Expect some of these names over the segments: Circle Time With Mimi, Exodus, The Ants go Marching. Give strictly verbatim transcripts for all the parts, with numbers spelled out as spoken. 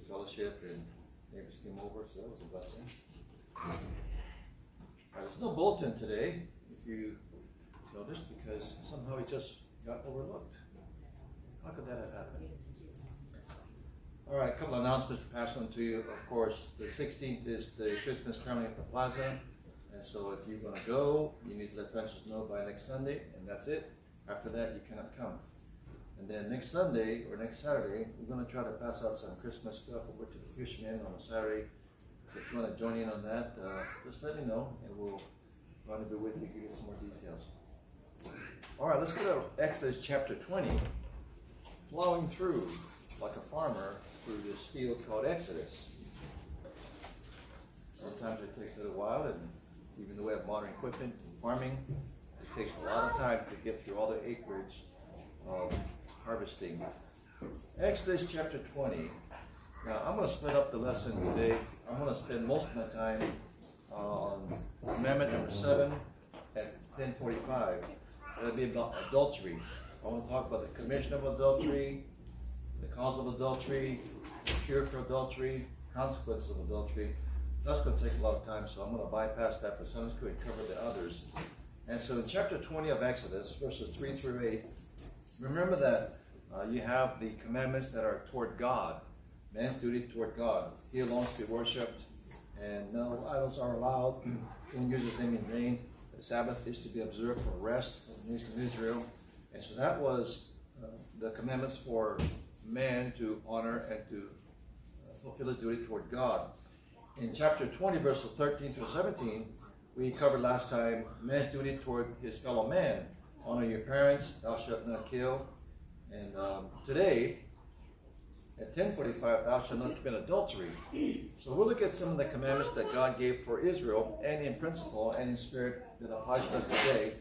good fellowship, and neighbors came over, so that was a blessing. Right, there's no bulletin today, if you noticed, because somehow it just got overlooked. How could that have happened? All right, a couple of announcements to pass on to you. Of course, the sixteenth is the Christmas caroling at the plaza. And so if you're going to go, you need to let Francis know by next Sunday, and that's it. After that, you cannot come. And then next Sunday, or next Saturday, we're going to try to pass out some Christmas stuff over to the fishermen on a Saturday. If you want to join in on that, uh, just let me know, and we'll try to be with you to get some more details. All right, let's go to Exodus chapter twenty. Plowing through, like a farmer, through this field called Exodus. Sometimes it takes a little while, and even the way of modern equipment and farming, it takes a lot of time to get through all the acreage of harvesting. Exodus chapter twenty. Now, I'm going to split up the lesson today. I'm going to spend most of my time on commandment number seven at ten forty-five. That'll be about adultery. I want to talk about the commission of adultery, the cause of adultery, the cure for adultery, consequences of adultery. That's going to take a lot of time, so I'm going to bypass that, but so I'm just going to cover the others. And so in chapter twenty of Exodus, verses three through eight, remember that uh, you have the commandments that are toward God, man's duty toward God. He alone is to be worshipped, and no idols are allowed. Don't use his name in vain. The Sabbath is to be observed for rest for the nation of Israel. And so that was uh, the commandments for man to honor and to uh, fulfill his duty toward God. In chapter twenty, verses thirteen through seventeen, we covered last time man's duty toward his fellow man. Honor your parents, thou shalt not kill. And um, today, at ten forty-five, thou shalt not commit adultery. So we'll look at some of the commandments that God gave for Israel, and in principle and in spirit that applies to us today,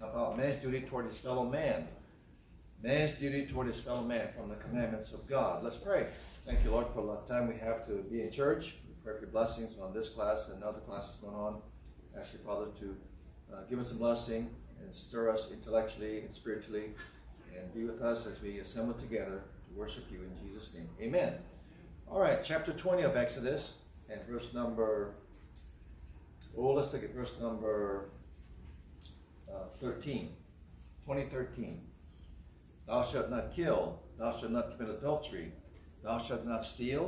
about man's duty toward his fellow man. Man's duty toward his fellow man from the commandments of God. Let's pray. Thank you, Lord, for the time we have to be in church. We pray for your blessings on this class and other classes going on. Ask your Father to uh, give us a blessing and stir us intellectually and spiritually, and be with us as we assemble together to worship you in Jesus' name. Amen. All right, chapter twenty of Exodus and verse number, oh, let's look at verse number Uh, thirteen, twenty thirteen. Thou shalt not kill, thou shalt not commit adultery, thou shalt not steal,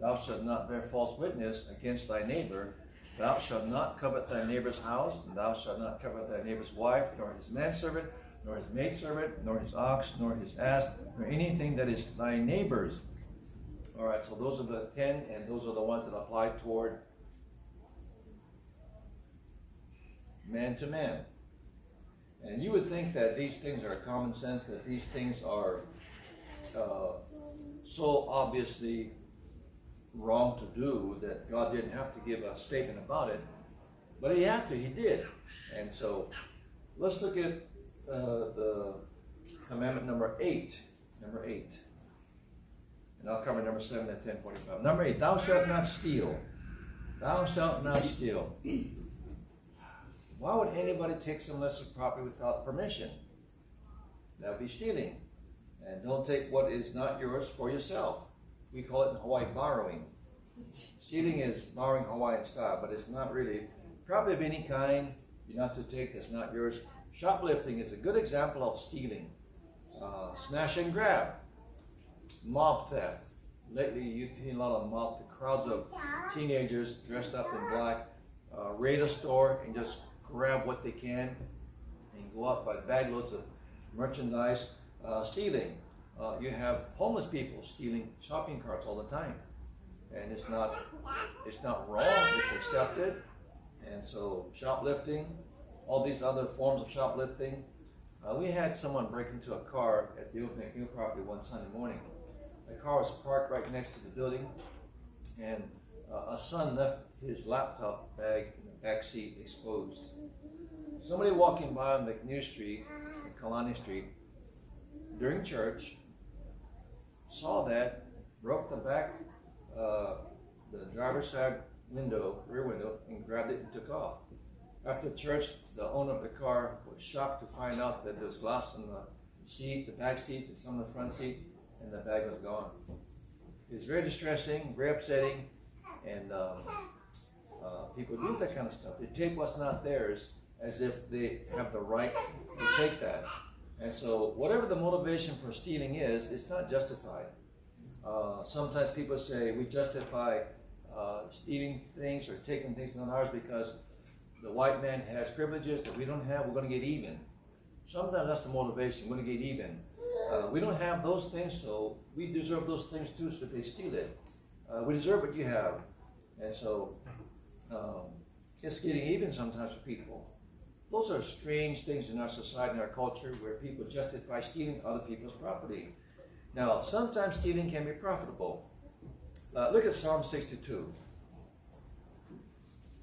thou shalt not bear false witness against thy neighbor, thou shalt not covet thy neighbor's house, and thou shalt not covet thy neighbor's wife, nor his manservant, nor his maidservant, nor his ox, nor his ass, nor anything that is thy neighbor's. All right, so those are the ten, and those are the ones that apply toward man to man. And you would think that these things are common sense, that these things are uh, so obviously wrong to do that God didn't have to give a statement about it. But he had to, he did. And so let's look at uh, the commandment number eight. Number eight. And I'll cover number seven at ten forty-five. Number eight, thou shalt not steal. Thou shalt not steal. Why would anybody take some lesser property without permission? That would be stealing. And don't take what is not yours for yourself. We call it in Hawaii borrowing. Stealing is borrowing Hawaiian style, but it's not really. Property of any kind, you're not to take that's not yours. Shoplifting is a good example of stealing. Uh, smash and grab. Mob theft. Lately, you've seen a lot of mob, the crowds of teenagers dressed up in black, uh, raid a store and just grab what they can and go out by bag loads of merchandise. Uh, stealing. Uh, you have homeless people stealing shopping carts all the time, and it's not it's not wrong. It's accepted. And so shoplifting, all these other forms of shoplifting. Uh, we had someone break into a car at the old McNeil property one Sunday morning. The car was parked right next to the building, and uh, a son left his laptop bag in the back seat exposed. Somebody walking by on McNeil Street and Kalani Street during church saw that, broke the back, uh, the driver's side window, rear window, and grabbed it and took off. After church, the owner of the car was shocked to find out that there was glass on the seat, the back seat, and some on the front seat, and the bag was gone. It's very distressing, very upsetting, and uh, uh, people do that kind of stuff. They take what's not theirs as if they have the right to take that. And so whatever the motivation for stealing is, it's not justified. Uh, sometimes people say we justify uh, stealing things or taking things not ours because the white man has privileges that we don't have, we're going to get even. Sometimes that's the motivation, we're going to get even. Uh, we don't have those things, so we deserve those things too, so they steal it. Uh, we deserve what you have. And so um, it's getting even sometimes for people. Those are strange things in our society, in our culture, where people justify stealing other people's property. Now, sometimes stealing can be profitable. Uh, look at Psalm sixty-two.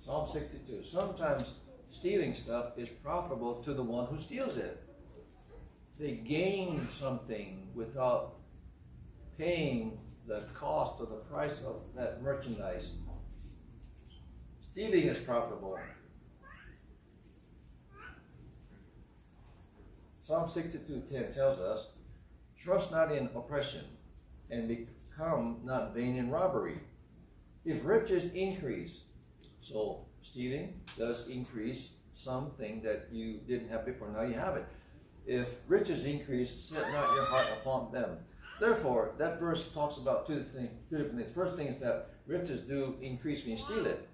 Psalm sixty-two. Sometimes stealing stuff is profitable to the one who steals it. They gain something without paying the cost or the price of that merchandise. Stealing is profitable. Psalm sixty-two ten tells us, trust not in oppression, and become not vain in robbery. If riches increase, so stealing does increase something that you didn't have before, now you have it. If riches increase, set not your heart upon them. Therefore, that verse talks about two, thing, two different things. First thing is that riches do increase when you steal it.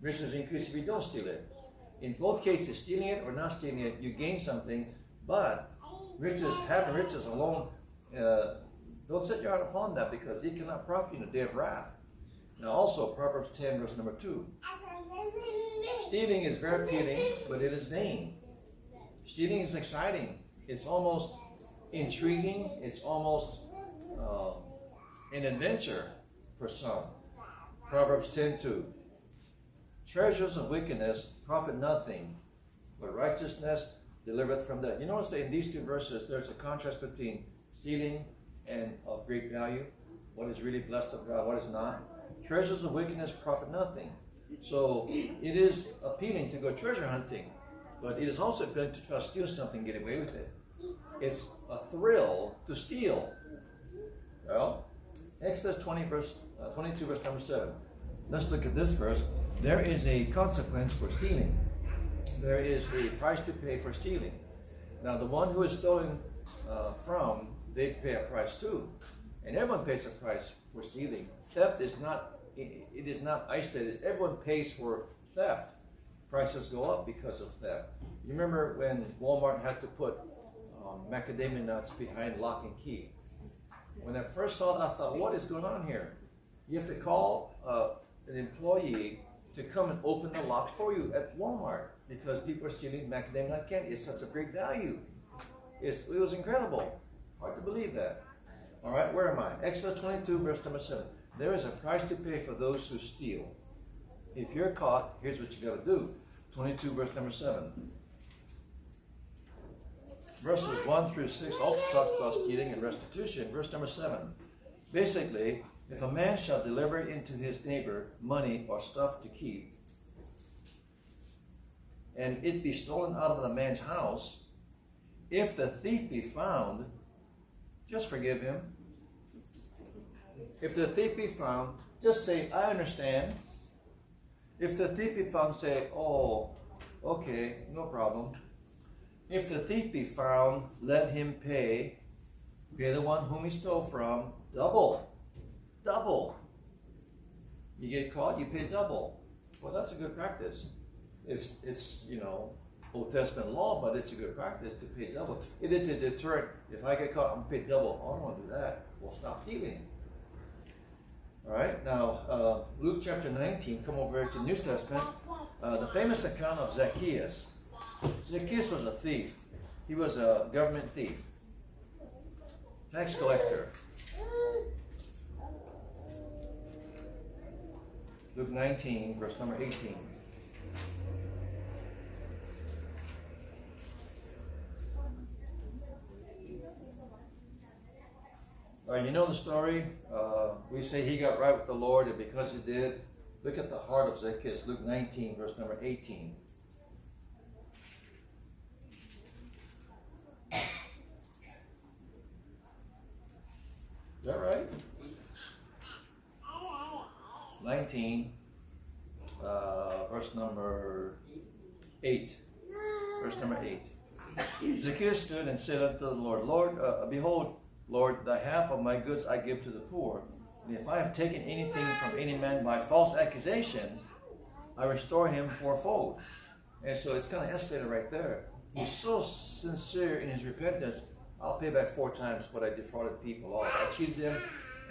Riches increase if you don't steal it. In both cases, stealing it or not stealing it, you gain something, but riches, having riches alone, uh, don't set your heart upon that because it cannot profit you in the day of wrath. Now also, Proverbs ten, verse number two. Stealing is very appealing, but it is vain. Stealing is exciting. It's almost intriguing. It's almost uh, an adventure for some. Proverbs ten, two. Treasures of wickedness profit nothing, but righteousness delivereth from death. You notice that in these two verses, there's a contrast between stealing and of great value, what is really blessed of God, what is not. Treasures of wickedness profit nothing. So it is appealing to go treasure hunting, but it is also appealing to try to steal something and get away with it. It's a thrill to steal. Well, Exodus twenty verse, uh, twenty-two verse number seven. Let's look at this verse. There is a consequence for stealing. There is a price to pay for stealing. Now the one who is stolen uh, from, they pay a price too. And everyone pays a price for stealing. Theft is not, it is not isolated. Everyone pays for theft. Prices go up because of theft. You remember when Walmart had to put um, macadamia nuts behind lock and key? When I first saw that, I thought, what is going on here? You have to call uh, an employee to come and open the lock for you at Walmart because people are stealing macadamia nut candy. It's such a great value. It's, it was incredible. Hard to believe that. All right, where am I? Exodus twenty-two, verse number seven. There is a price to pay for those who steal. If you're caught, here's what you got to do. twenty-two, verse number seven. Verses one through six also talks about stealing and restitution. Verse number seven. Basically, if a man shall deliver into his neighbor money or stuff to keep, and it be stolen out of the man's house, if the thief be found, just forgive him. If the thief be found, just say, I understand. If the thief be found, say, oh, okay, no problem. If the thief be found, let him pay, pay the one whom he stole from, double. Double. You get caught, you pay double. Well, that's a good practice. It's, it's, you know, Old Testament law, but it's a good practice to pay double. It is a deterrent. If I get caught, I'm going to pay double. Oh, I don't want to do that. Well, stop stealing. All right, now, uh, Luke chapter nineteen, come over here to the New Testament. Uh, the famous account of Zacchaeus. Zacchaeus was a thief. He was a government thief. Tax collector. Luke nineteen, verse number eighteen. All right, you know the story. Uh, we say he got right with the Lord, and because he did, look at the heart of Zacchaeus. Luke nineteen, verse number eighteen. that right? nineteen, uh, verse number eight. Verse number eight. Zacchaeus stood and said unto the Lord, Lord, uh, behold, Lord, the half of my goods I give to the poor. And if I have taken anything from any man by false accusation, I restore him fourfold. And so it's kind of estimated right there. He's so sincere in his repentance. I'll pay back four times what I defrauded people of. I cheated them,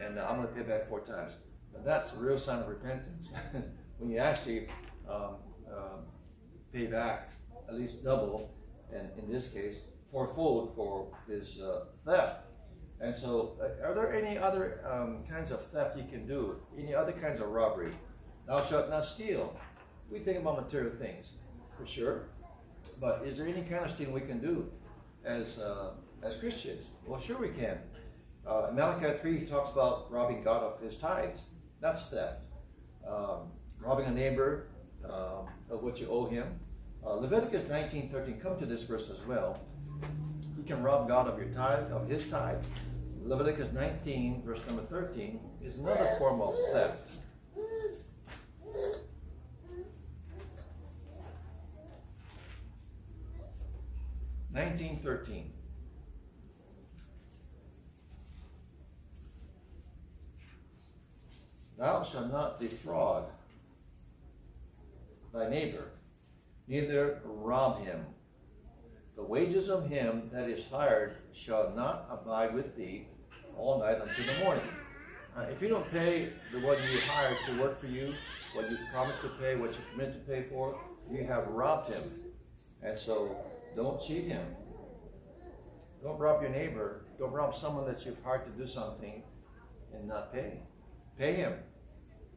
and I'm going to pay back four times. Now that's a real sign of repentance. When you actually um, um, pay back at least double, and in this case, fourfold for his uh, theft. And so, uh, are there any other um, kinds of theft you can do? Any other kinds of robbery? Thou shalt not steal. We think about material things, for sure. But is there any kind of stealing we can do as uh, as Christians? Well, sure we can. Uh, Malachi three talks about robbing God of his tithes. That's theft. Um, robbing a neighbor um, of what you owe him. Uh, Leviticus nineteen thirteen, come to this verse as well. You can rob God of your tithe, of his tithe. Leviticus nineteen, verse number thirteen, is another form of theft. nineteen thirteen. Thou shalt not defraud thy neighbor, neither rob him. The wages of him that is hired shall not abide with thee all night until the morning. Uh, if you don't pay the one you hired to work for you, what you promised to pay, what you committed to pay for, you have robbed him. And so don't cheat him. Don't rob your neighbor. Don't rob someone that you've hired to do something and not pay. Pay him.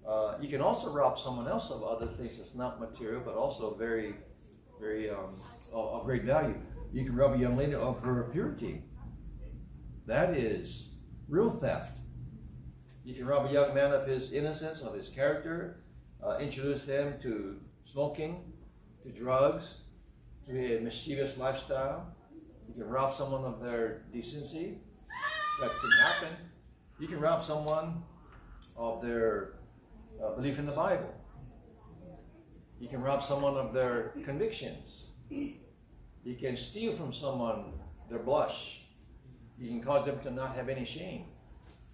Uh, you can also rob someone else of other things that's not material, but also very, very um, of great value. You can rob a young lady of her purity. That is real theft. You can rob a young man of his innocence, of his character, uh, introduce him to smoking, to drugs, to a mischievous lifestyle. You can rob someone of their decency. That can happen. You can rob someone of their uh, belief in the Bible. You can rob someone of their convictions. You can steal from someone their blush. You can cause them to not have any shame.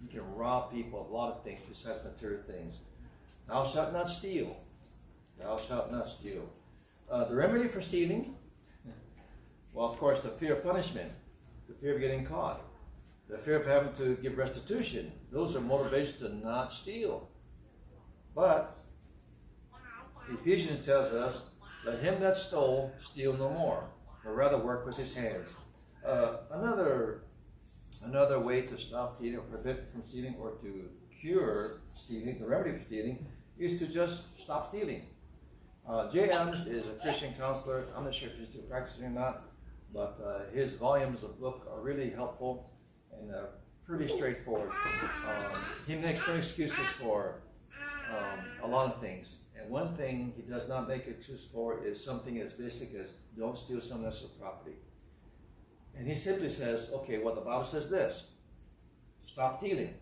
You can rob people of a lot of things besides material things. Thou shalt not steal. Thou shalt not steal. Uh, the remedy for stealing? Well, of course, the fear of punishment, the fear of getting caught, the fear of having to give restitution. Those are motivations to not steal. But Ephesians tells us, let him that stole steal no more, but rather work with his hands. Uh, another, another way to stop stealing or prevent from stealing or to cure stealing, the remedy for stealing, is to just stop stealing. Uh, Jay Adams is a Christian counselor. I'm not sure if he's still practicing or not, but uh, his volumes of book are really helpful and uh, pretty straightforward. Um, he makes no excuses for um, a lot of things. And one thing he does not make excuses for is something as basic as don't steal someone else's property. And he simply says, okay, well, the Bible says this. Stop stealing.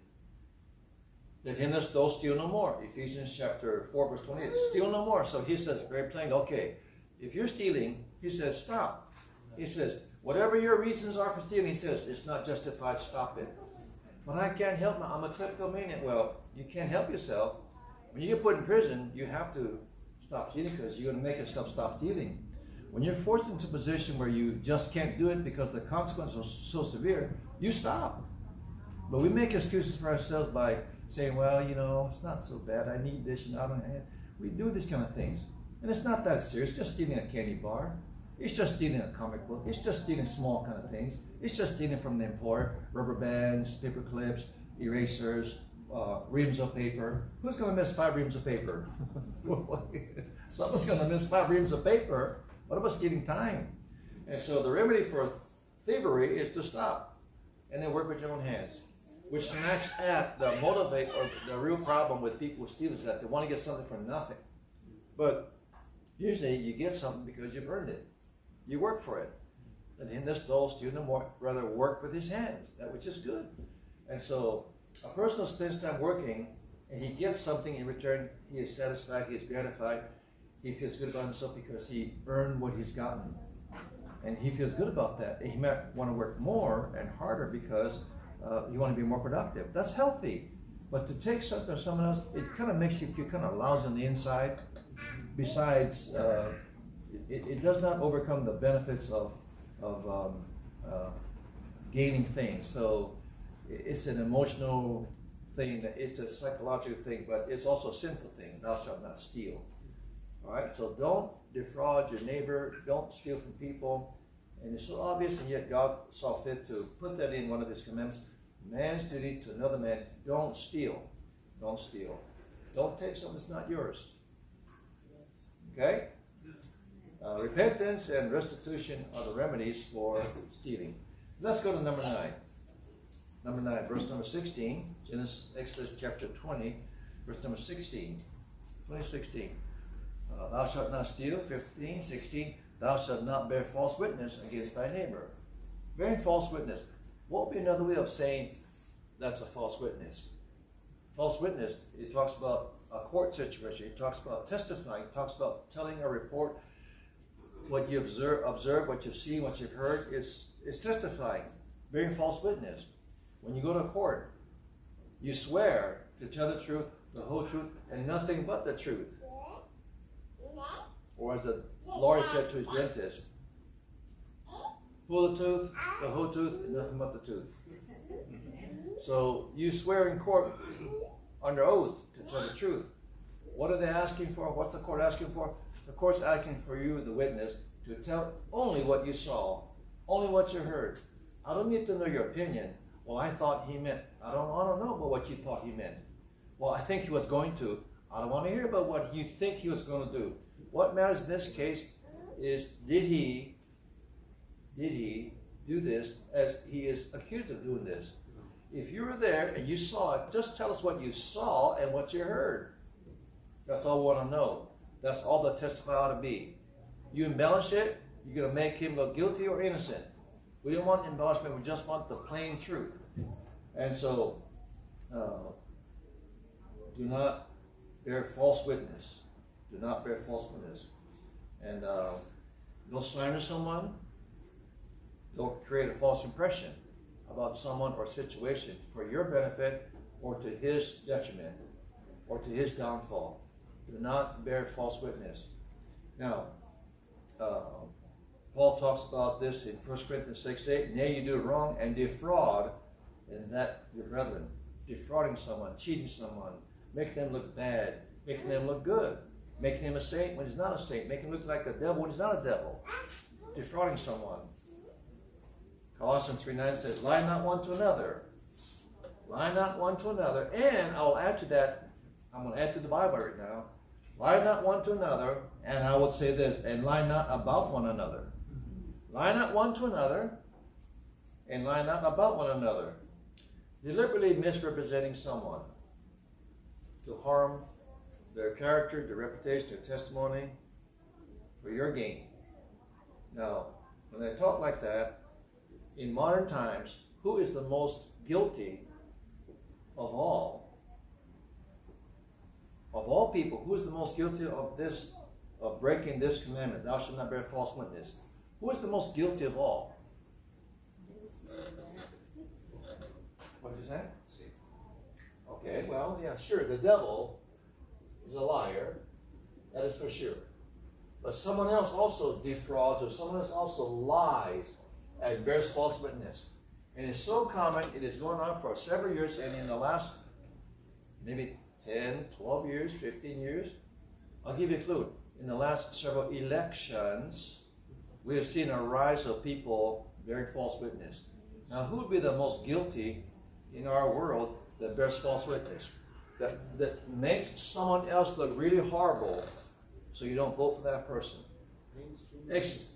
Let him that stole steal no more. Ephesians chapter four, verse twenty-eight. Steal no more. So he says very plainly, okay, if you're stealing, he says, stop. He says, whatever your reasons are for stealing, he says, it's not justified, stop it. But I can't help my, I'm a kleptomaniac. Well, you can't help yourself. When you get put in prison, you have to stop stealing because you're going to make yourself stop stealing. When you're forced into a position where you just can't do it because the consequences are so severe, you stop. But we make excuses for ourselves by saying, well, you know, it's not so bad. I need this and I don't have it. We do these kind of things. And it's not that serious. It's just stealing a candy bar. It's just stealing a comic book. It's just stealing small kind of things. It's just stealing from the employer. Rubber bands, paper clips, erasers. Uh, reams of paper. Who's going to miss five reams of paper? Someone's going to miss five reams of paper. What about stealing time? And so the remedy for thievery is to stop and then work with your own hands, which smacks at the motivate or the real problem with people who steal is that they want to get something for nothing. But usually you get something because you've earned it. You work for it. And in this dull student, rather work with his hands, that which is good. And so A person spends time working and he gets something in return. He is satisfied, he is gratified, he feels good about himself because he earned what he's gotten. And he feels good about that. He might want to work more and harder because uh, you want to be more productive. That's healthy. But to take something from someone else, it kind of makes you feel kind of lousy on the inside. Besides, uh, it, it does not overcome the benefits of, of um, uh, gaining things. So it's an emotional thing, it's a psychological thing, but it's also a sinful thing. Thou shalt not steal. All right, so don't defraud your neighbor, don't steal from people. And it's so obvious, and yet God saw fit to put that in one of his commandments. Man's duty to another man, don't steal. Don't steal. Don't take something that's not yours. Okay? Uh, repentance and restitution are the remedies for stealing. Let's go to number nine. Number nine, verse number sixteen, Genesis, Exodus chapter twenty, verse number sixteen. twenty sixteen. Uh, thou shalt not steal. fifteen, sixteen. Thou shalt not bear false witness against thy neighbor. Bearing false witness. What would be another way of saying that's a false witness? False witness, it talks about a court situation. It talks about testifying. It talks about telling a report. What you observe, observe what you've seen, what you've heard is, is testifying. Bearing false witness. When you go to court, you swear to tell the truth, the whole truth, and nothing but the truth. Or as the lawyer said to his dentist, full of tooth, the whole tooth, and nothing but the tooth. So you swear in court under oath to tell the truth. What are they asking for? What's the court asking for? The court's asking for you, the witness, to tell only what you saw, only what you heard. I don't need to know your opinion. Well, I thought he meant. I don't, I don't know about what you thought he meant. Well, I think he was going to. I don't want to hear about what you think he was going to do. What matters in this case is, did he, did he do this as he is accused of doing this? If you were there and you saw it, just tell us what you saw and what you heard. That's all we want to know. That's all the testify ought to be. You embellish it, you're going to make him look guilty or innocent. We don't want embellishment, we just want the plain truth. And so, uh, do not bear false witness. Do not bear false witness. And uh, don't slander someone. Don't create a false impression about someone or situation for your benefit or to his detriment or to his downfall. Do not bear false witness. Now, uh, Paul talks about this in First Corinthians six, eight. Nay, you do wrong and defraud, and that your brethren. Defrauding someone, cheating someone, making them look bad, making them look good, making him a saint when he's not a saint, making him look like a devil when he's not a devil. Defrauding someone. Colossians three, nine says, lie not one to another. Lie not one to another. And I'll add to that, I'm going to add to the Bible right now. Lie not one to another, and I would say this, and lie not about one another. Lie not one to another, and lie not about one another. Deliberately misrepresenting someone to harm their character, their reputation, their testimony for your gain. Now, when I talk like that, in modern times, who is the most guilty of all? Of all people, who is the most guilty of this, of breaking this commandment? Thou shalt not bear false witness. Who is the most guilty of all? What did you say? Okay, well, yeah, sure. The devil is a liar. That is for sure. But someone else also defrauds, or someone else also lies and bears false witness. And it's so common, it is going on for several years, and in the last maybe ten, twelve years, fifteen years, I'll give you a clue. In the last several elections, we have seen a rise of people bearing false witness. Now, who would be the most guilty in our world that bears false witness? That, that makes someone else look really horrible, so you don't vote for that person. Ex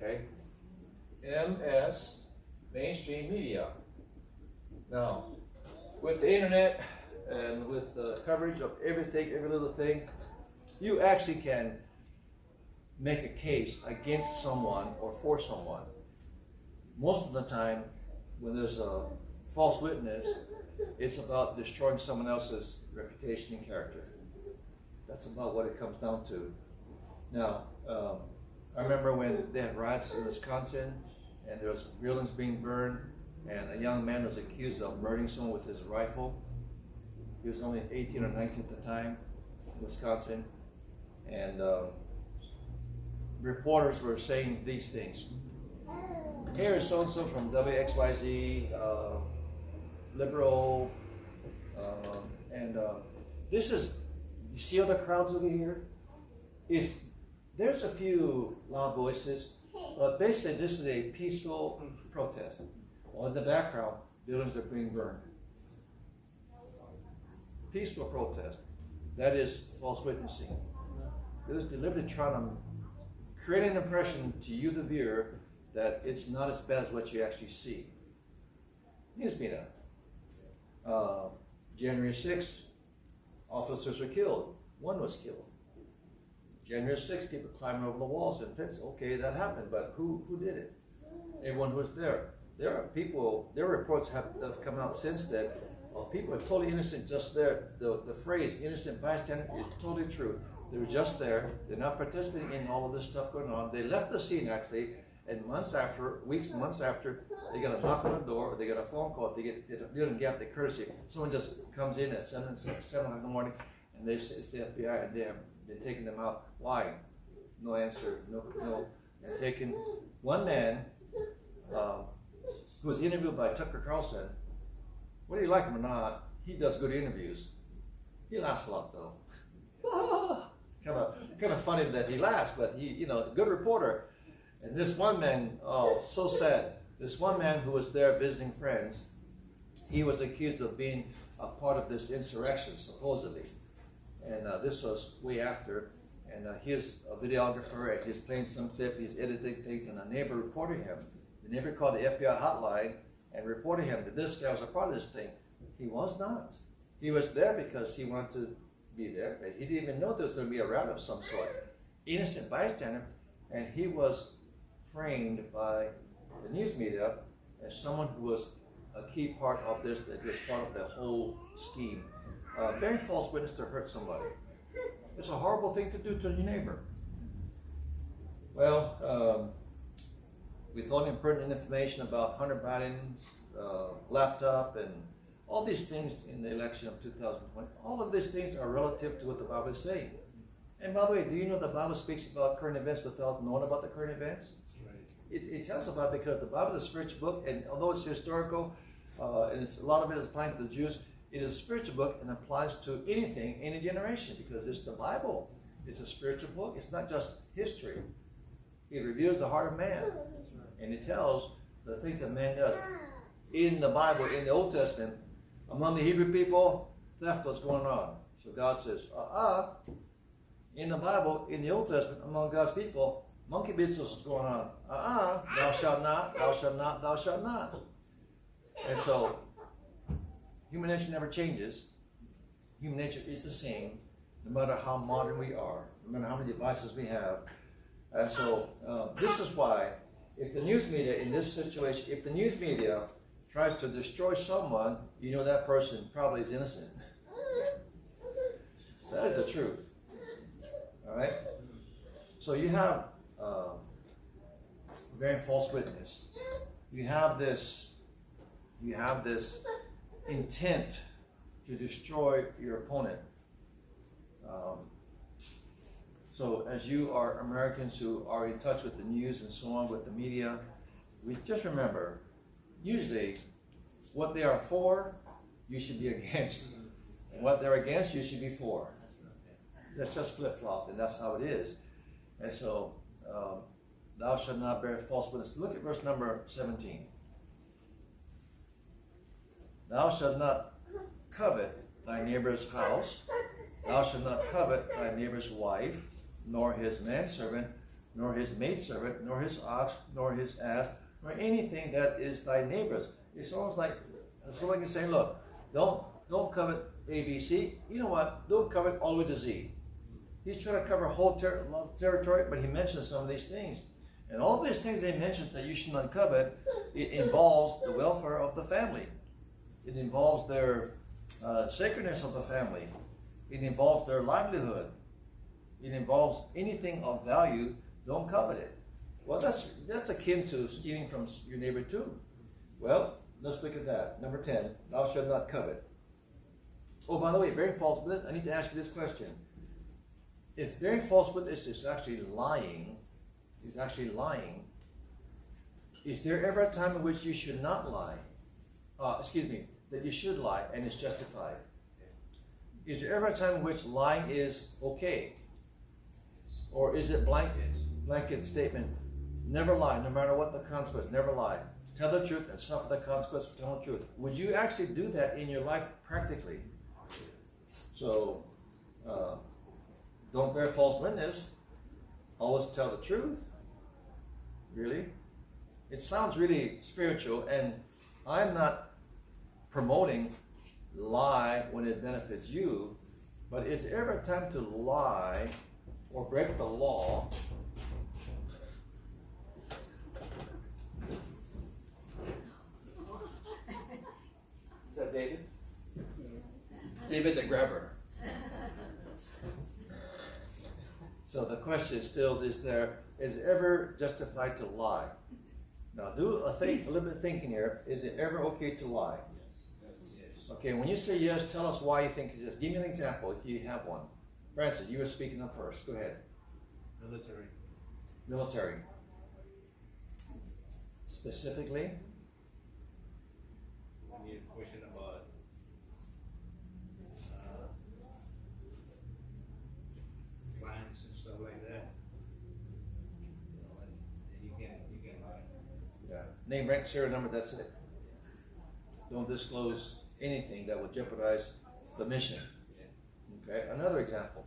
okay. M S, mainstream media. Now, with the internet and with the coverage of everything, every little thing, you actually can make a case against someone or for someone. Most of the time, when there's a false witness, It's about destroying someone else's reputation and character. That's about what it comes down to. Now, um, I remember when they had riots in Wisconsin, and there was buildings being burned, and a young man was accused of murdering someone with his rifle. He was only eighteen or nineteen at the time, in Wisconsin, and um, reporters were saying these things. Here is so-and-so from W X Y Z, uh, liberal, uh, and uh, this is, you see all the crowds over here? It's, there's a few loud voices, but basically this is a peaceful protest. Well, in the background, buildings are being burned. Peaceful protest. That is false witnessing. It is deliberately trying to create an impression to you, the viewer, that it's not as bad as what you actually see. News media. Uh, January sixth, officers were killed. One was killed. January sixth, people climbing over the walls and fence. Okay, that happened, but who who did it? Everyone who was there. There are people. There are reports have, have come out since then. Well, people are totally innocent, just there. The the phrase "innocent bystander" is totally true. They were just there. They're not participating in all of this stuff going on. They left the scene actually. And months after, weeks, months after, they got a knock on the door, or they got a phone call. They get, they don't get the courtesy. Someone just comes in at seven, seven o'clock in the morning, and they it's the F B I, and they have been taking them out. Why? No answer. No, no. And taken one man uh, who was interviewed by Tucker Carlson. Whether you like him or not, he does good interviews. He laughs a lot, though. kind of, kind of funny that he laughs, but he, you know, good reporter. And this one man, oh, so sad. This one man who was there visiting friends, he was accused of being a part of this insurrection, supposedly. And uh, this was way after. And uh, he's a videographer, and he's playing some clip. He's editing things, and a neighbor reported him. The neighbor called the F B I hotline and reported him that this guy was a part of this thing. He was not. He was there because he wanted to be there, but he didn't even know there was going to be a riot of some sort. Innocent bystander, and he was framed by the news media as someone who was a key part of this, that was part of the whole scheme. Uh, bearing false witness to hurt somebody. It's a horrible thing to do to your neighbor. Well, um, withholding pertinent information about Hunter Biden's uh, laptop and all these things in the election of two thousand twenty, all of these things are relative to what the Bible is saying. And by the way, do you know the Bible speaks about current events without knowing about the current events? It, it tells about it because the Bible is a spiritual book, and although it's historical, uh, and it's, a lot of it is applying to the Jews, it is a spiritual book and applies to anything, any generation, because it's the Bible. It's a spiritual book. It's not just history. It reveals the heart of man, and it tells the things that man does. In the Bible, in the Old Testament, among the Hebrew people, theft was going on. So God says, uh-uh, in the Bible, in the Old Testament, among God's people, monkey business was going on. Uh-uh, thou shalt not, thou shalt not, thou shalt not. And so, human nature never changes. Human nature is the same, no matter how modern we are, no matter how many devices we have. And so, uh, this is why, if the news media, in this situation, if the news media tries to destroy someone, you know that person probably is innocent. That is the truth. All right? So you have Uh, bearing false witness. You have this. You have this intent to destroy your opponent. Um, so, as you are Americans who are in touch with the news and so on, with the media, we just remember, usually, what they are for, you should be against, and what they're against, you should be for. That's just flip-flopped, and that's how it is. And so. Um, thou shalt not bear false witness. Look at verse number seventeen. Thou shalt not covet thy neighbor's house. Thou shalt not covet thy neighbor's wife, nor his manservant, nor his maidservant, nor his ox, nor his ass, nor anything that is thy neighbor's. It's almost like, it's like you say, look, don't, don't covet A, B, C. You know what? Don't covet all the way to Z. He's trying to cover whole ter territory, but he mentions some of these things. And all these things they mentioned that you should not covet, it involves the welfare of the family. It It involves their uh, sacredness of the family. It involves their livelihood. It involves anything of value. Don't covet it. Well, that's that's akin to stealing from your neighbor too. Well, let's look at that. Number ten, thou shalt not covet. Oh, by the way, bearing false witness, I need to ask you this question. If bearing false witness is actually lying, is actually lying, is there ever a time in which you should not lie? Uh, excuse me, that you should lie and it's justified? Is there ever a time in which lying is okay? Or is it blanket, blanket statement? Never lie, no matter what the consequence, never lie. Tell the truth and suffer the consequence of telling the truth. Would you actually do that in your life practically? So, uh, don't bear false witness. Always tell the truth. Really? It sounds really spiritual, and I'm not promoting lie when it benefits you, but is there ever a time to lie or break the law . Is that David? David the grabber. So the question still is there, is it ever justified to lie? Now do a, think, a little bit of thinking here. Is it ever okay to lie? Okay, when you say yes, tell us why you think it's yes. Give me an example if you have one. Francis, you were speaking up first. Go ahead. Military. Military. Specifically? I need a question about uh, plans and stuff like that. You know, and you can, you can lie. Yeah. Name, rank, serial number, that's it. Don't disclose anything that would jeopardize the mission. Okay, another example.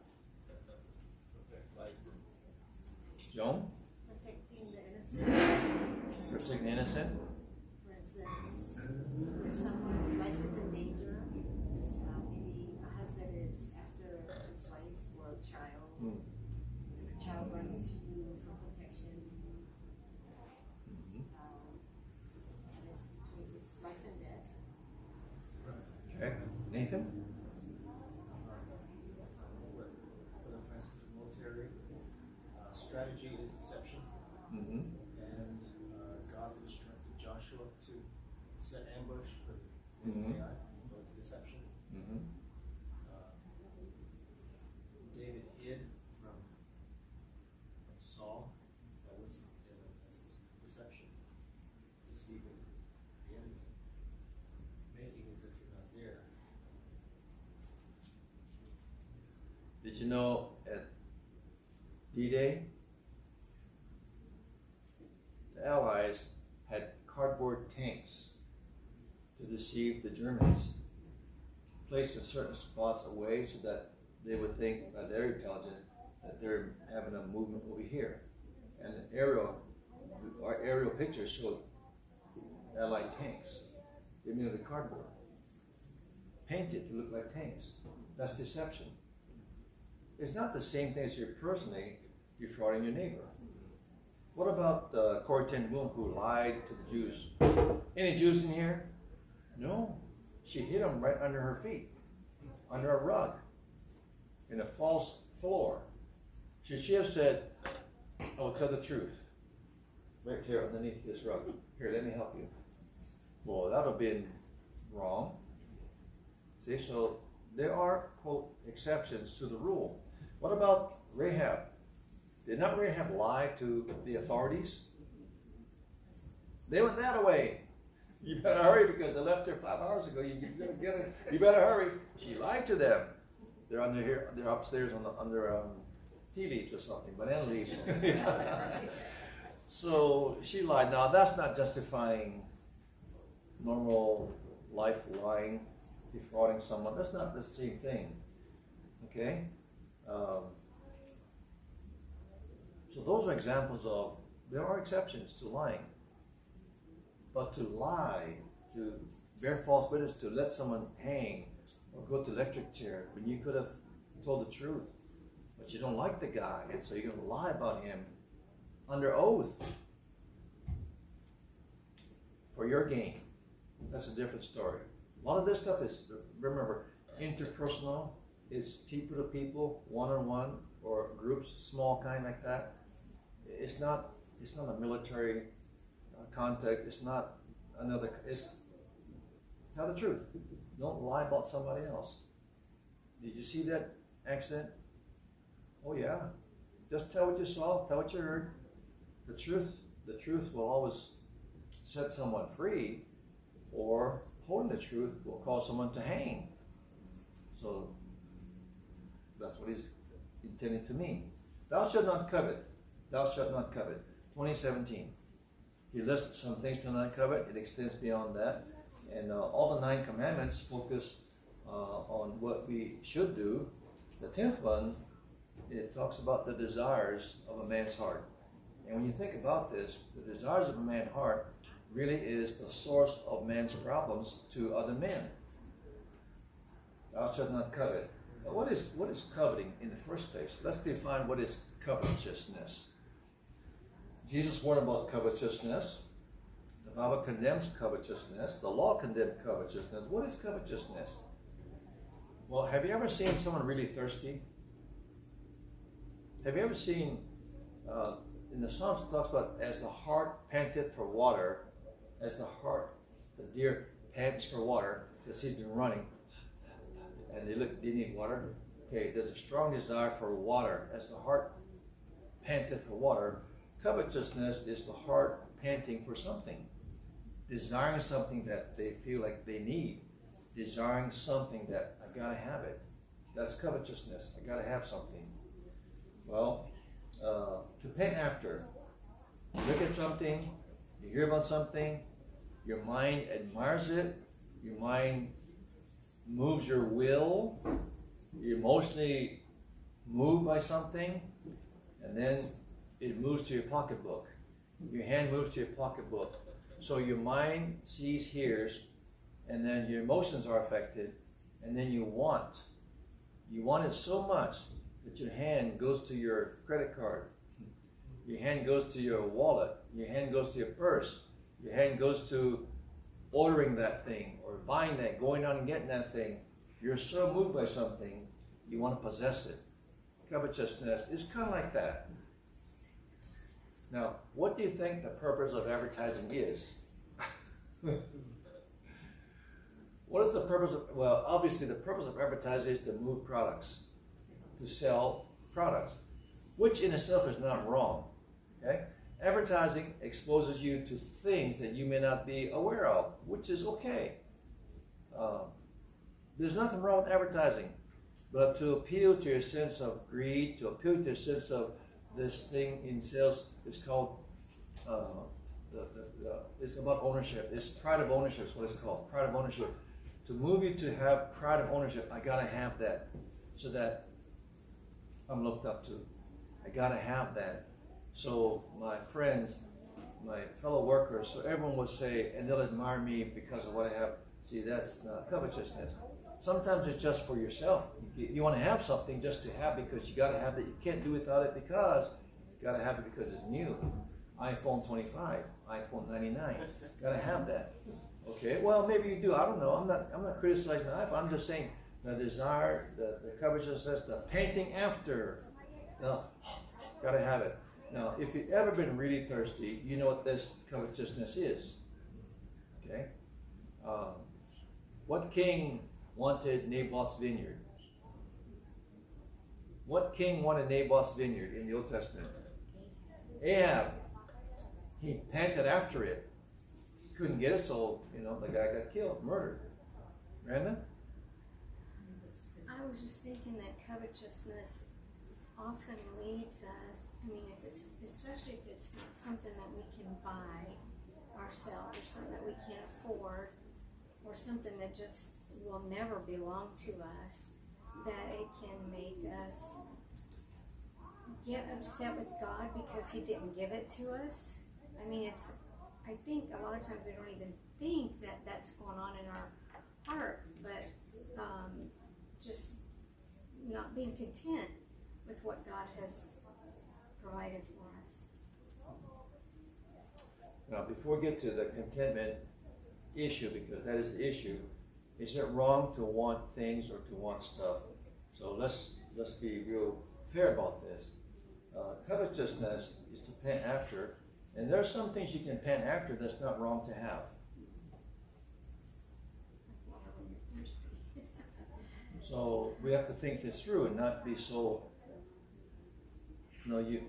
Joan? Protecting the innocent. Protecting the innocent? For instance, if someone's life is in danger, uh, maybe a husband is after his wife or a child, mm. and the child runs to you for protection, mm-hmm. um, and it's, it's life and death. Okay, Nathan? Strategy is deception, mm-hmm. and uh, God instructed Joshua to set ambush for the mm-hmm. A I, was deception. Mm-hmm. uh, David hid from, from Saul, that was uh, that's deception, deceiving the enemy, making as if you're not there. Did you know at D-Day? The Allies had cardboard tanks to deceive the Germans, placed in certain spots away so that they would think by their intelligence that they're having a movement over here. And an aerial, our aerial pictures showed Allied tanks. They made of cardboard, painted to look like tanks. That's deception. It's not the same thing as you're personally defrauding your neighbor. What about uh, Corrie ten Boom, who lied to the Jews? Any Jews in here? No. She hid them right under her feet, under a rug, in a false floor. Should she have said, "Oh, tell the truth"? Right here underneath this rug. Here, let me help you. Well, that would have been wrong. See, so there are, quote, exceptions to the rule. What about Rahab? Did not Rahab lie to the authorities? They went that away. You better hurry because they left there five hours ago. You, get it. You better hurry. She lied to them. They're under here. They're upstairs on the under um, T Vs or something. But anyway, so she lied. Now that's not justifying normal life lying, defrauding someone. That's not the same thing. Okay. Um, So those are examples of, there are exceptions to lying. But to lie, to bear false witness, to let someone hang or go to electric chair when you could have told the truth, but you don't like the guy and so you're going to lie about him under oath for your gain. That's a different story. A lot of this stuff is, remember, interpersonal. It's people to people, one-on-one, or groups, small kind like that. It's not, it's not a military uh, context. It's not another, it's, tell the truth. Don't lie about somebody else. Did you see that accident? Oh yeah. Just tell what you saw, tell what you heard. The truth, the truth will always set someone free, or holding the truth will cause someone to hang. So that's what he's intending to mean. Thou shalt not covet. Thou shalt not covet. twenty seventeen. He lists some things to not covet. It extends beyond that. And uh, all the nine commandments focus uh, on what we should do. The tenth one, it talks about the desires of a man's heart. And when you think about this, the desires of a man's heart really is the source of man's problems to other men. Thou shalt not covet. Now what is, what is coveting in the first place? Let's define what is covetousness. Jesus warned about covetousness. The Bible condemns covetousness. The law condemns covetousness. What is covetousness? Well, have you ever seen someone really thirsty? Have you ever seen, uh, in the Psalms it talks about as the heart panteth for water, as the heart, the deer pants for water, because he's been running, and they look, they need water. Okay, there's a strong desire for water. As the heart panteth for water, covetousness is the heart panting for something, desiring something that they feel like they need, desiring something that I gotta have it. That's covetousness. I gotta have something. Well, uh, to pant after. You look at something, you hear about something, your mind admires it, your mind moves your will, you're emotionally moved by something, and then it moves to your pocketbook. Your hand moves to your pocketbook. So your mind sees, hears, and then your emotions are affected, and then you want. You want it so much that your hand goes to your credit card. Your hand goes to your wallet. Your hand goes to your purse. Your hand goes to ordering that thing, or buying that, going out and getting that thing. You're so moved by something, you want to possess it. Covetousness is kind of like that. Now, what do you think the purpose of advertising is? What is the purpose of, well, obviously the purpose of advertising is to move products, to sell products, which in itself is not wrong, okay? Advertising exposes you to things that you may not be aware of, which is okay. Um, there's nothing wrong with advertising, but to appeal to your sense of greed, to appeal to your sense of this thing in sales is called, uh, the, the, the, it's about ownership. It's pride of ownership is what it's called, pride of ownership. To move you to have pride of ownership, I gotta have that so that I'm looked up to. I gotta have that. So my friends, my fellow workers, so everyone would say, and they'll admire me because of what I have. See, that's not covetousness. Sometimes it's just for yourself. You, you want to have something just to have, because you got to have it. You can't do without it, because you got to have it because it's new. iPhone twenty-five, iPhone ninety-nine, got to have that. Okay, well maybe you do. I don't know. I'm not. I'm not criticizing the iPhone. I'm just saying the desire, the, the covetousness, the panting after. No, got to have it. Now, if you've ever been really thirsty, you know what this covetousness is. Okay? Um, what king wanted Naboth's vineyard? What king wanted Naboth's vineyard in the Old Testament? Ahab. He panted after it. Couldn't get it, so, you know, the guy got killed, murdered. Miranda? I was just thinking that covetousness often leads us, I mean, if it's, especially if it's something that we can buy ourselves, or something that we can't afford, or something that just will never belong to us, that it can make us get upset with God because He didn't give it to us. I mean, it's, I think a lot of times we don't even think that that's going on in our heart, but um, just not being content with what God has provided for us. Now, before we get to the contentment issue, because that is the issue, Isn't it wrong to want things or to want stuff? So let's let's be real fair about this. Uh, covetousness is to pant after, and there are some things you can pant after that's not wrong to have. So we have to think this through and not be so. You know, you,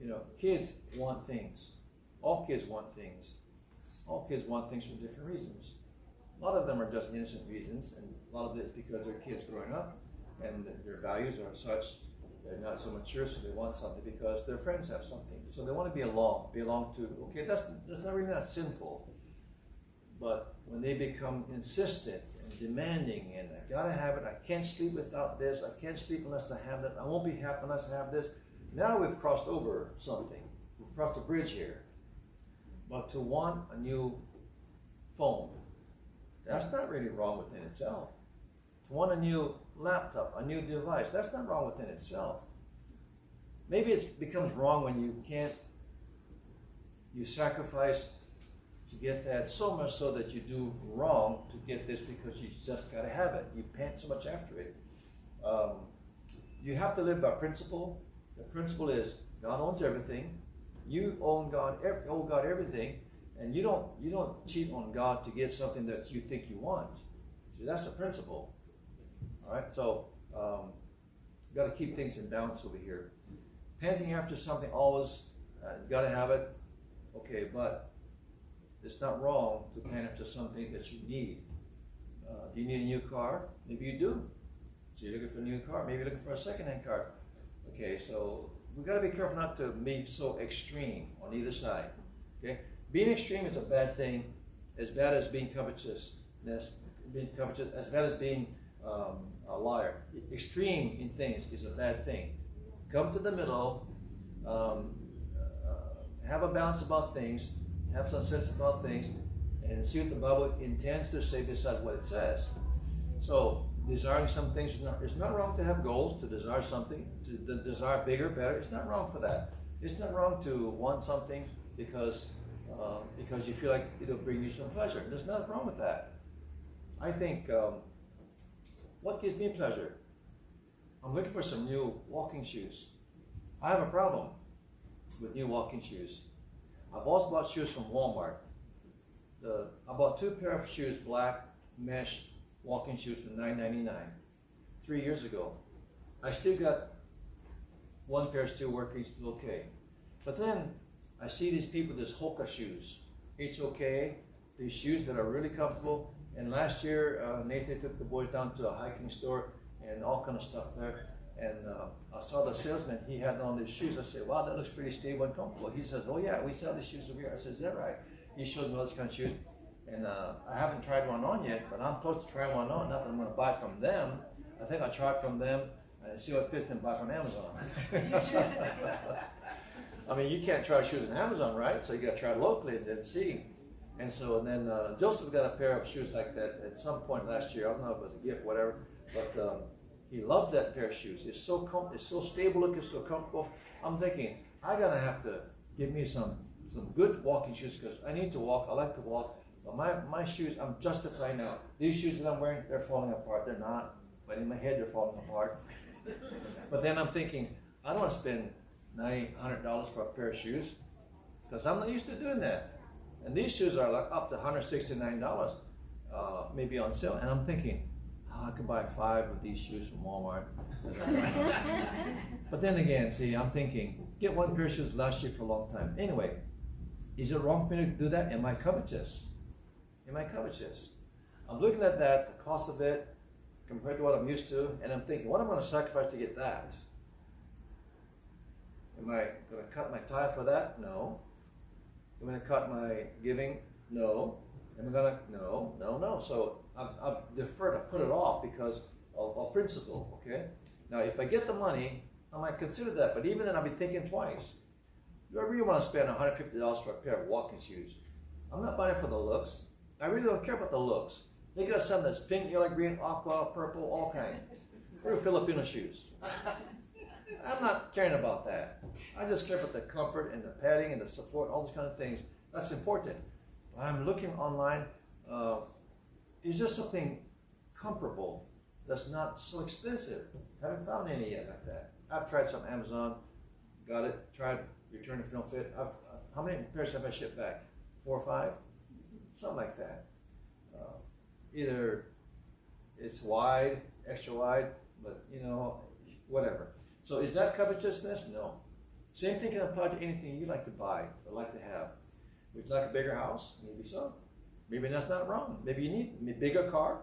you know, kids want things. All kids want things. All kids want things for different reasons. A lot of them are just innocent reasons, and a lot of it is because they're kids growing up, and their values are such, they're not so mature, so they want something because their friends have something. So they want to be along, belong to, okay, that's, that's not really not sinful. But when they become insistent and demanding, and I gotta have it, I can't sleep without this, I can't sleep unless I have that, I won't be happy unless I have this. Now we've crossed over something. We've crossed a bridge here. But to want a new phone, that's not really wrong within itself. To want a new laptop, a new device, that's not wrong within itself. Maybe it becomes wrong when you can't, you sacrifice to get that so much so that you do wrong to get this because you just got to have it. You pant so much after it. Um, you have to live by principle. The principle is God owns everything. You own God, every, owe God everything. And you don't you don't cheat on God to get something that you think you want. See, that's the principle. All right, so um, you've got to keep things in balance over here. Panting after something always, uh, you got to have it. Okay, but it's not wrong to pant after something that you need. Uh, do you need a new car? Maybe you do. So you're looking for a new car. Maybe you're looking for a second-hand car. Okay, so we've got to be careful not to be so extreme on either side. Okay. Being extreme is a bad thing, as bad as being covetous, being covetous, as bad as being um, a liar. Extreme in things is a bad thing. Come to the middle, um, uh, have a balance about things, have some sense about things, and see what the Bible intends to say besides what it says. So, desiring some things, is not, it's not wrong to have goals, to desire something, to, to desire bigger, better. It's not wrong for that. It's not wrong to want something because Uh, because you feel like it'll bring you some pleasure. There's nothing wrong with that. I think, um, what gives me pleasure? I'm looking for some new walking shoes. I have a problem with new walking shoes. I've also bought shoes from Walmart. The, I bought two pair of shoes, black mesh walking shoes for nine ninety-nine three years ago. I still got one pair still working, still okay. But then, I see these people, this Hoka shoes, H O K A, these shoes that are really comfortable. And last year, uh, Nathan took the boys down to a hiking store and all kind of stuff there. And uh, I saw the salesman, he had on these shoes. I said, wow, that looks pretty stable and comfortable. He says, oh yeah, we sell these shoes over here. I said, is that right? He shows me all these kind of shoes. And uh, I haven't tried one on yet, but I'm supposed to try one on. Not that I'm going to buy from them. I think I'll try it from them and see what fits and buy from Amazon. I mean, you can't try shoes on Amazon, right? So you got to try locally and then see. And so, and then uh, Joseph got a pair of shoes like that at some point last year. I don't know if it was a gift, whatever. But um, he loved that pair of shoes. It's so com it's so stable looking, so comfortable. I'm thinking I gotta have to give me some some good walking shoes because I need to walk. I like to walk. But my my shoes, I'm justifying now. These shoes that I'm wearing, they're falling apart. They're not, but in my head, they're falling apart. But then I'm thinking I don't want to spend nine hundred dollars for a pair of shoes because I'm not used to doing that, and these shoes are like up to one hundred sixty-nine dollars uh, maybe on sale, and I'm thinking oh, I could buy five of these shoes from Walmart. But then again, see, I'm thinking get one pair of shoes last year for a long time. Anyway, is it wrong for me to do that? Am I covetous? Am I covetous? I'm looking at that, the cost of it compared to what I'm used to, and I'm thinking what am I going to sacrifice to get that? Am I going to cut my tie for that? No. Am I going to cut my giving? No. Am I going to? No, no, no. So I've, I've deferred, I've put it off because of, of principle, okay? Now, if I get the money, I might consider that, but even then I'll be thinking twice. Do I really want to spend one hundred fifty dollars for a pair of walking shoes? I'm not buying it for the looks. I really don't care about the looks. They got some that's pink, yellow, green, aqua, purple, all kinds. We're Filipino shoes. I'm not caring about that. I just care about the comfort and the padding and the support, all those kind of things. That's important. But I'm looking online. Uh, is there something comparable, that's not so expensive. Haven't found any yet like that. I've tried some Amazon, got it, tried, returned if no fit. I've, I've, how many pairs have I shipped back? Four or five? Something like that. Uh, either it's wide, extra wide, but you know, whatever. So is that covetousness? No. Same thing can apply to anything you like to buy or like to have. Would you like a bigger house? Maybe so. Maybe that's not wrong. Maybe you need a bigger car.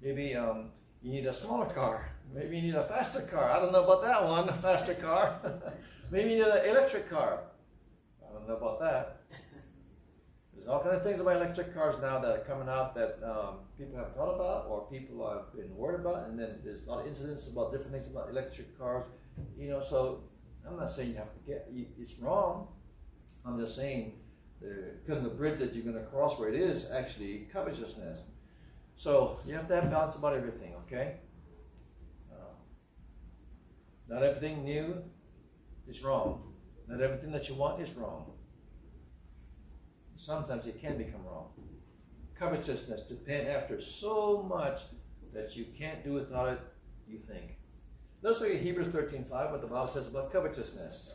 Maybe um, you need a smaller car. Maybe you need a faster car. I don't know about that one, a faster car. Maybe you need an electric car. I don't know about that. There's all kinds of things about electric cars now that are coming out that um, people have thought about or people have been worried about. And then there's a lot of incidents about different things about electric cars. You know, so I'm not saying you have to get, it's wrong. I'm just saying, because the bridge that you're going to cross where it is actually covetousness. So you have to have balance about everything, okay? Uh, not everything new is wrong. Not everything that you want is wrong. Sometimes it can become wrong. Covetousness, to pan after so much that you can't do without it, you think. Let's look at Hebrews thirteen five, what the Bible says about covetousness.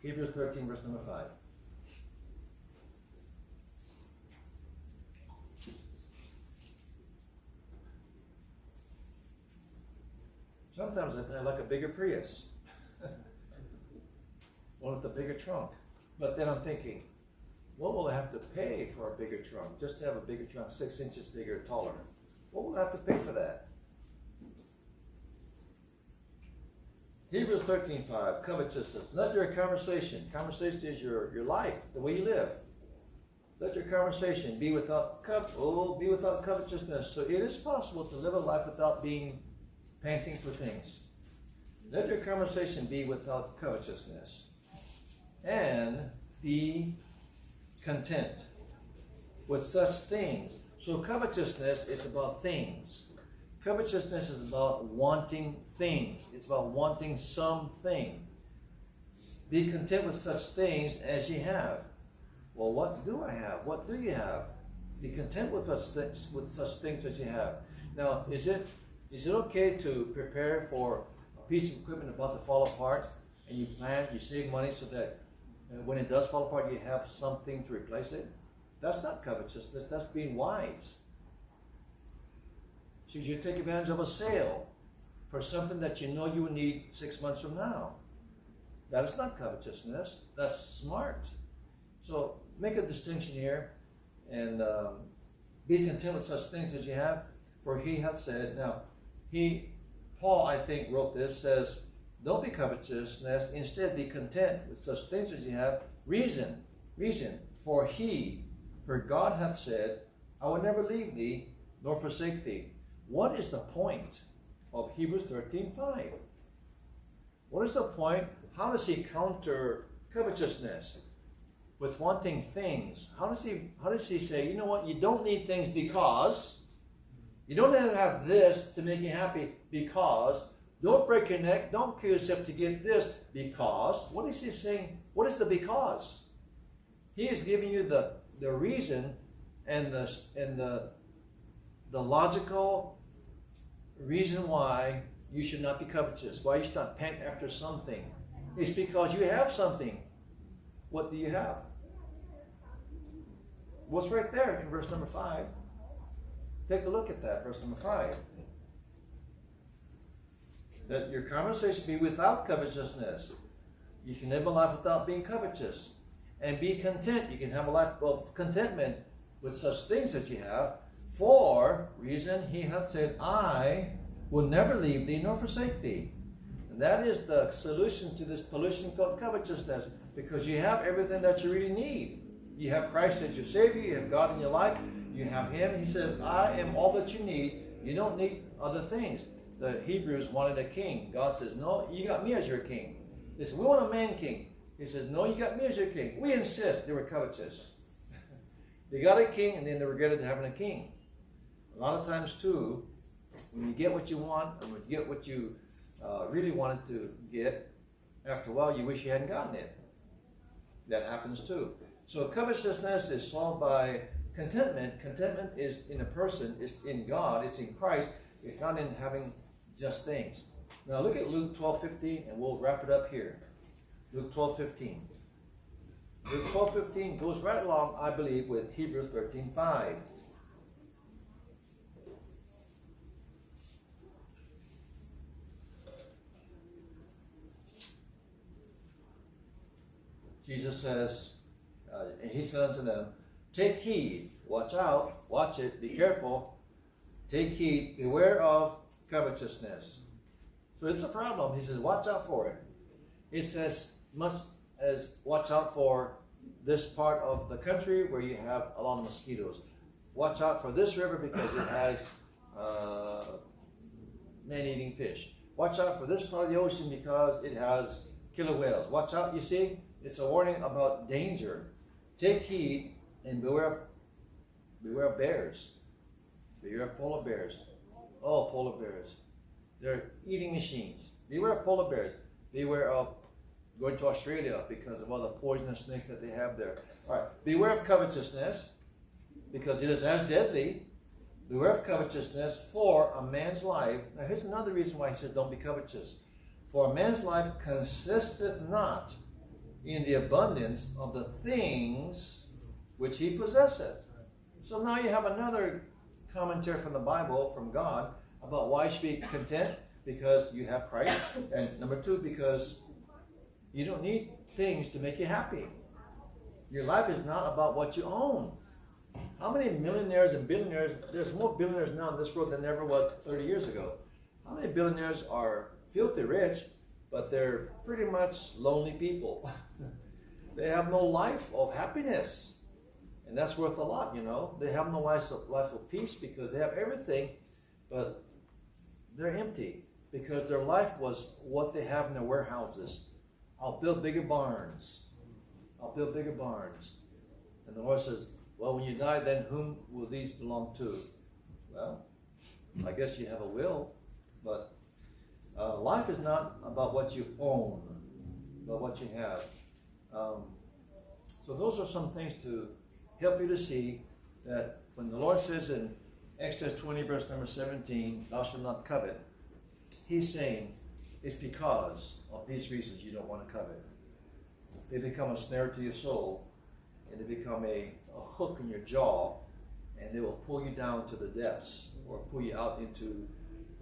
Hebrews thirteen, verse number five. Sometimes I think I like a bigger Prius, one with a bigger trunk. But then I'm thinking, what will I have to pay for a bigger trunk? Just to have a bigger trunk, six inches bigger, taller. What will I have to pay for that? Hebrews thirteen five, covetousness. Let your conversation, conversation is your, your life, the way you live. Let your conversation be without cov- oh, be without covetousness. So it is possible to live a life without being panting for things. Let your conversation be without covetousness, and be content with such things. So covetousness is about things. Covetousness is about wanting things. It's about wanting something. Be content with such things as you have. Well, what do I have? What do you have? Be content with such, with such things that you have. Now, is it Is it okay to prepare for a piece of equipment about to fall apart, and you plan, you save money so that when it does fall apart, you have something to replace it? That's not covetousness, that's being wise. Should you take advantage of a sale for something that you know you will need six months from now? That is not covetousness, that's smart. So make a distinction here, and um, be content with such things as you have, for he hath said, now, He, Paul, I think, wrote this, says, don't be covetous, instead be content with such things as you have. Reason, reason, for he, for God hath said, I will never leave thee, nor forsake thee. What is the point of Hebrews thirteen five? What is the point? How does he counter covetousness with wanting things? How does he, how does he say, you know what, you don't need things because... You don't have to have this to make you happy because, don't break your neck, don't kill yourself to get this because, what is he saying? What is the because? He is giving you the, the reason and the and the the logical reason why you should not be covetous, why you should not pant after something. It's because you have something. What do you have? What's right there in verse number five? Take a look at that, verse number five. That your conversation be without covetousness. You can live a life without being covetous. And be content. You can have a life of contentment with such things that you have. For reason he hath said, I will never leave thee nor forsake thee. And that is the solution to this pollution called covetousness. Because you have everything that you really need. You have Christ as your Savior. You have God in your life. You have him. He says, I am all that you need. You don't need other things. The Hebrews wanted a king. God says, no, you got me as your king. They said, we want a man king. He says, no, you got me as your king. We insist. They were covetous. They got a king, and then they regretted having a king. A lot of times, too, when you get what you want, or when you get what you uh, really wanted to get, after a while, you wish you hadn't gotten it. That happens, too. So covetousness is solved by Contentment, contentment is in a person, it's in God, it's in Christ, it's not in having just things. Now look at Luke twelve fifteen, and we'll wrap it up here. Luke twelve fifteen. Luke twelve fifteen goes right along, I believe, with Hebrews thirteen five. Jesus says, uh, and he said unto them, take heed, watch out, watch it, be careful, take heed, beware of covetousness. So it's a problem. He says, watch out for it. It's as much as watch out for this part of the country where you have a lot of mosquitoes. Watch out for this river because it has uh, man-eating fish. Watch out for this part of the ocean because it has killer whales. Watch out, you see? It's a warning about danger. Take heed and beware of, beware of bears. Beware of polar bears. Oh, polar bears. They're eating machines. Beware of polar bears. Beware of going to Australia because of all the poisonous snakes that they have there. All right. Beware of covetousness because it is as deadly. Beware of covetousness for a man's life. Now, here's another reason why he said don't be covetous. For a man's life consisteth not in the abundance of the things which he possesseth. So now you have another commentary from the Bible, from God, about why you should be content, because you have Christ, and number two, because you don't need things to make you happy. Your life is not about what you own. How many millionaires and billionaires, there's more billionaires now in this world than there ever was thirty years ago. How many billionaires are filthy rich, but they're pretty much lonely people? They have no life of happiness. And that's worth a lot, you know. They have no life of, life of peace because they have everything, but they're empty because their life was what they have in their warehouses. I'll build bigger barns. I'll build bigger barns. And the Lord says, well, when you die, then whom will these belong to? Well, I guess you have a will, but uh, life is not about what you own, but what you have. Um, so those are some things to help you to see that when the Lord says in Exodus twenty, verse number seventeen, thou shalt not covet, he's saying it's because of these reasons you don't want to covet. They become a snare to your soul, and they become a, a hook in your jaw, and they will pull you down to the depths, or pull you out into,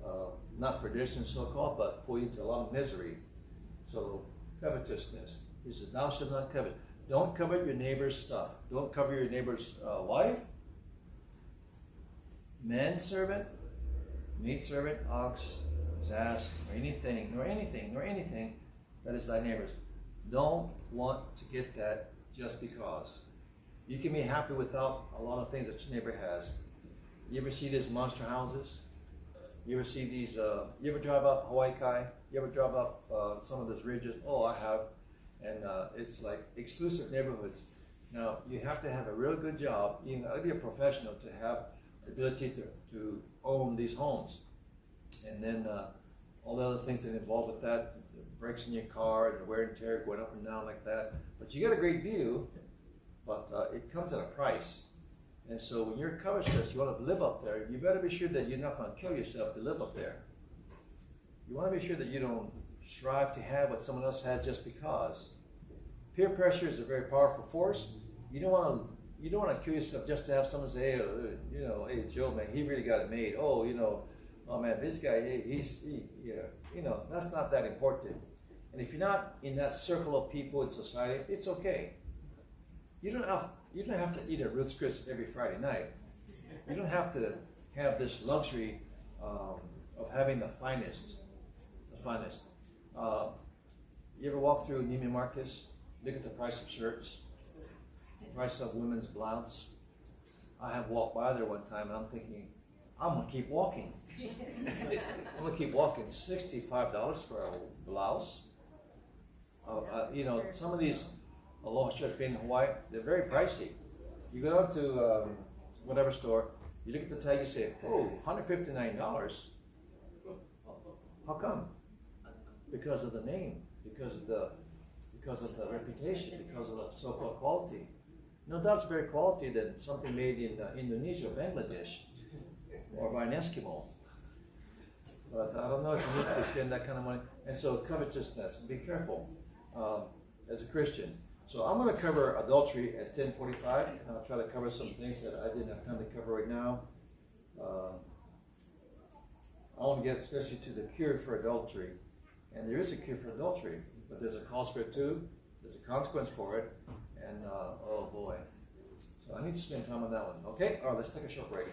uh, not perdition so-called, but pull you into a lot of misery. So covetousness, he says, thou shalt not covet. Don't covet your neighbor's stuff. Don't cover your neighbor's uh, wife, manservant, maidservant, ox, ass, or anything, nor anything, nor anything that is thy neighbor's. Don't want to get that just because. You can be happy without a lot of things that your neighbor has. You ever see these monster houses? You ever see these, uh, you ever drive up Hawaii Kai? You ever drive up uh, some of those ridges? Oh, I have. And uh, it's like exclusive neighborhoods. Now, you have to have a real good job, even to be a professional, to have the ability to, to own these homes. And then uh, all the other things that involve with that, the brakes in your car, and the wear and tear going up and down like that. But you get a great view, but uh, it comes at a price. And so when you're covetous, you want to live up there, you better be sure that you're not going to kill yourself to live up there. You want to be sure that you don't strive to have what someone else has just because. Peer pressure is a very powerful force. You don't want to you don't want to kill yourself just to have someone say, hey, you know, hey Joe, man, he really got it made. Oh, you know, oh man, this guy, hey, he's, he, yeah, you know, that's not that important. And if you're not in that circle of people in society, it's okay. You don't have you don't have to eat a Ruth's Chris every Friday night. You don't have to have this luxury um, of having the finest, the finest. Uh, you ever walk through Neiman Marcus? Look at the price of shirts, the price of women's blouse. I have walked by there one time and I'm thinking, I'm going to keep walking. I'm going to keep walking. sixty-five dollars for a blouse. Uh, uh, you know, some of these aloha shirts being in Hawaii, they're very pricey. You go down to um, whatever store, you look at the tag, you say, oh, one hundred fifty-nine dollars. How come? Because of the name, because of the, because of the reputation, because of the so-called quality. Now that's very quality that something made in uh, Indonesia, Bangladesh, or by an Eskimo. But I don't know if you need to spend that kind of money. And so covetousness, be careful um, as a Christian. So I'm going to cover adultery at ten forty-five, and I'll try to cover some things that I didn't have time to cover right now. Uh, I want to get especially to the cure for adultery. And there is a cure for adultery, but there's a cause for it too. There's a consequence for it. And, uh, oh boy. So I need to spend time on that one. Okay? All right, let's take a short break.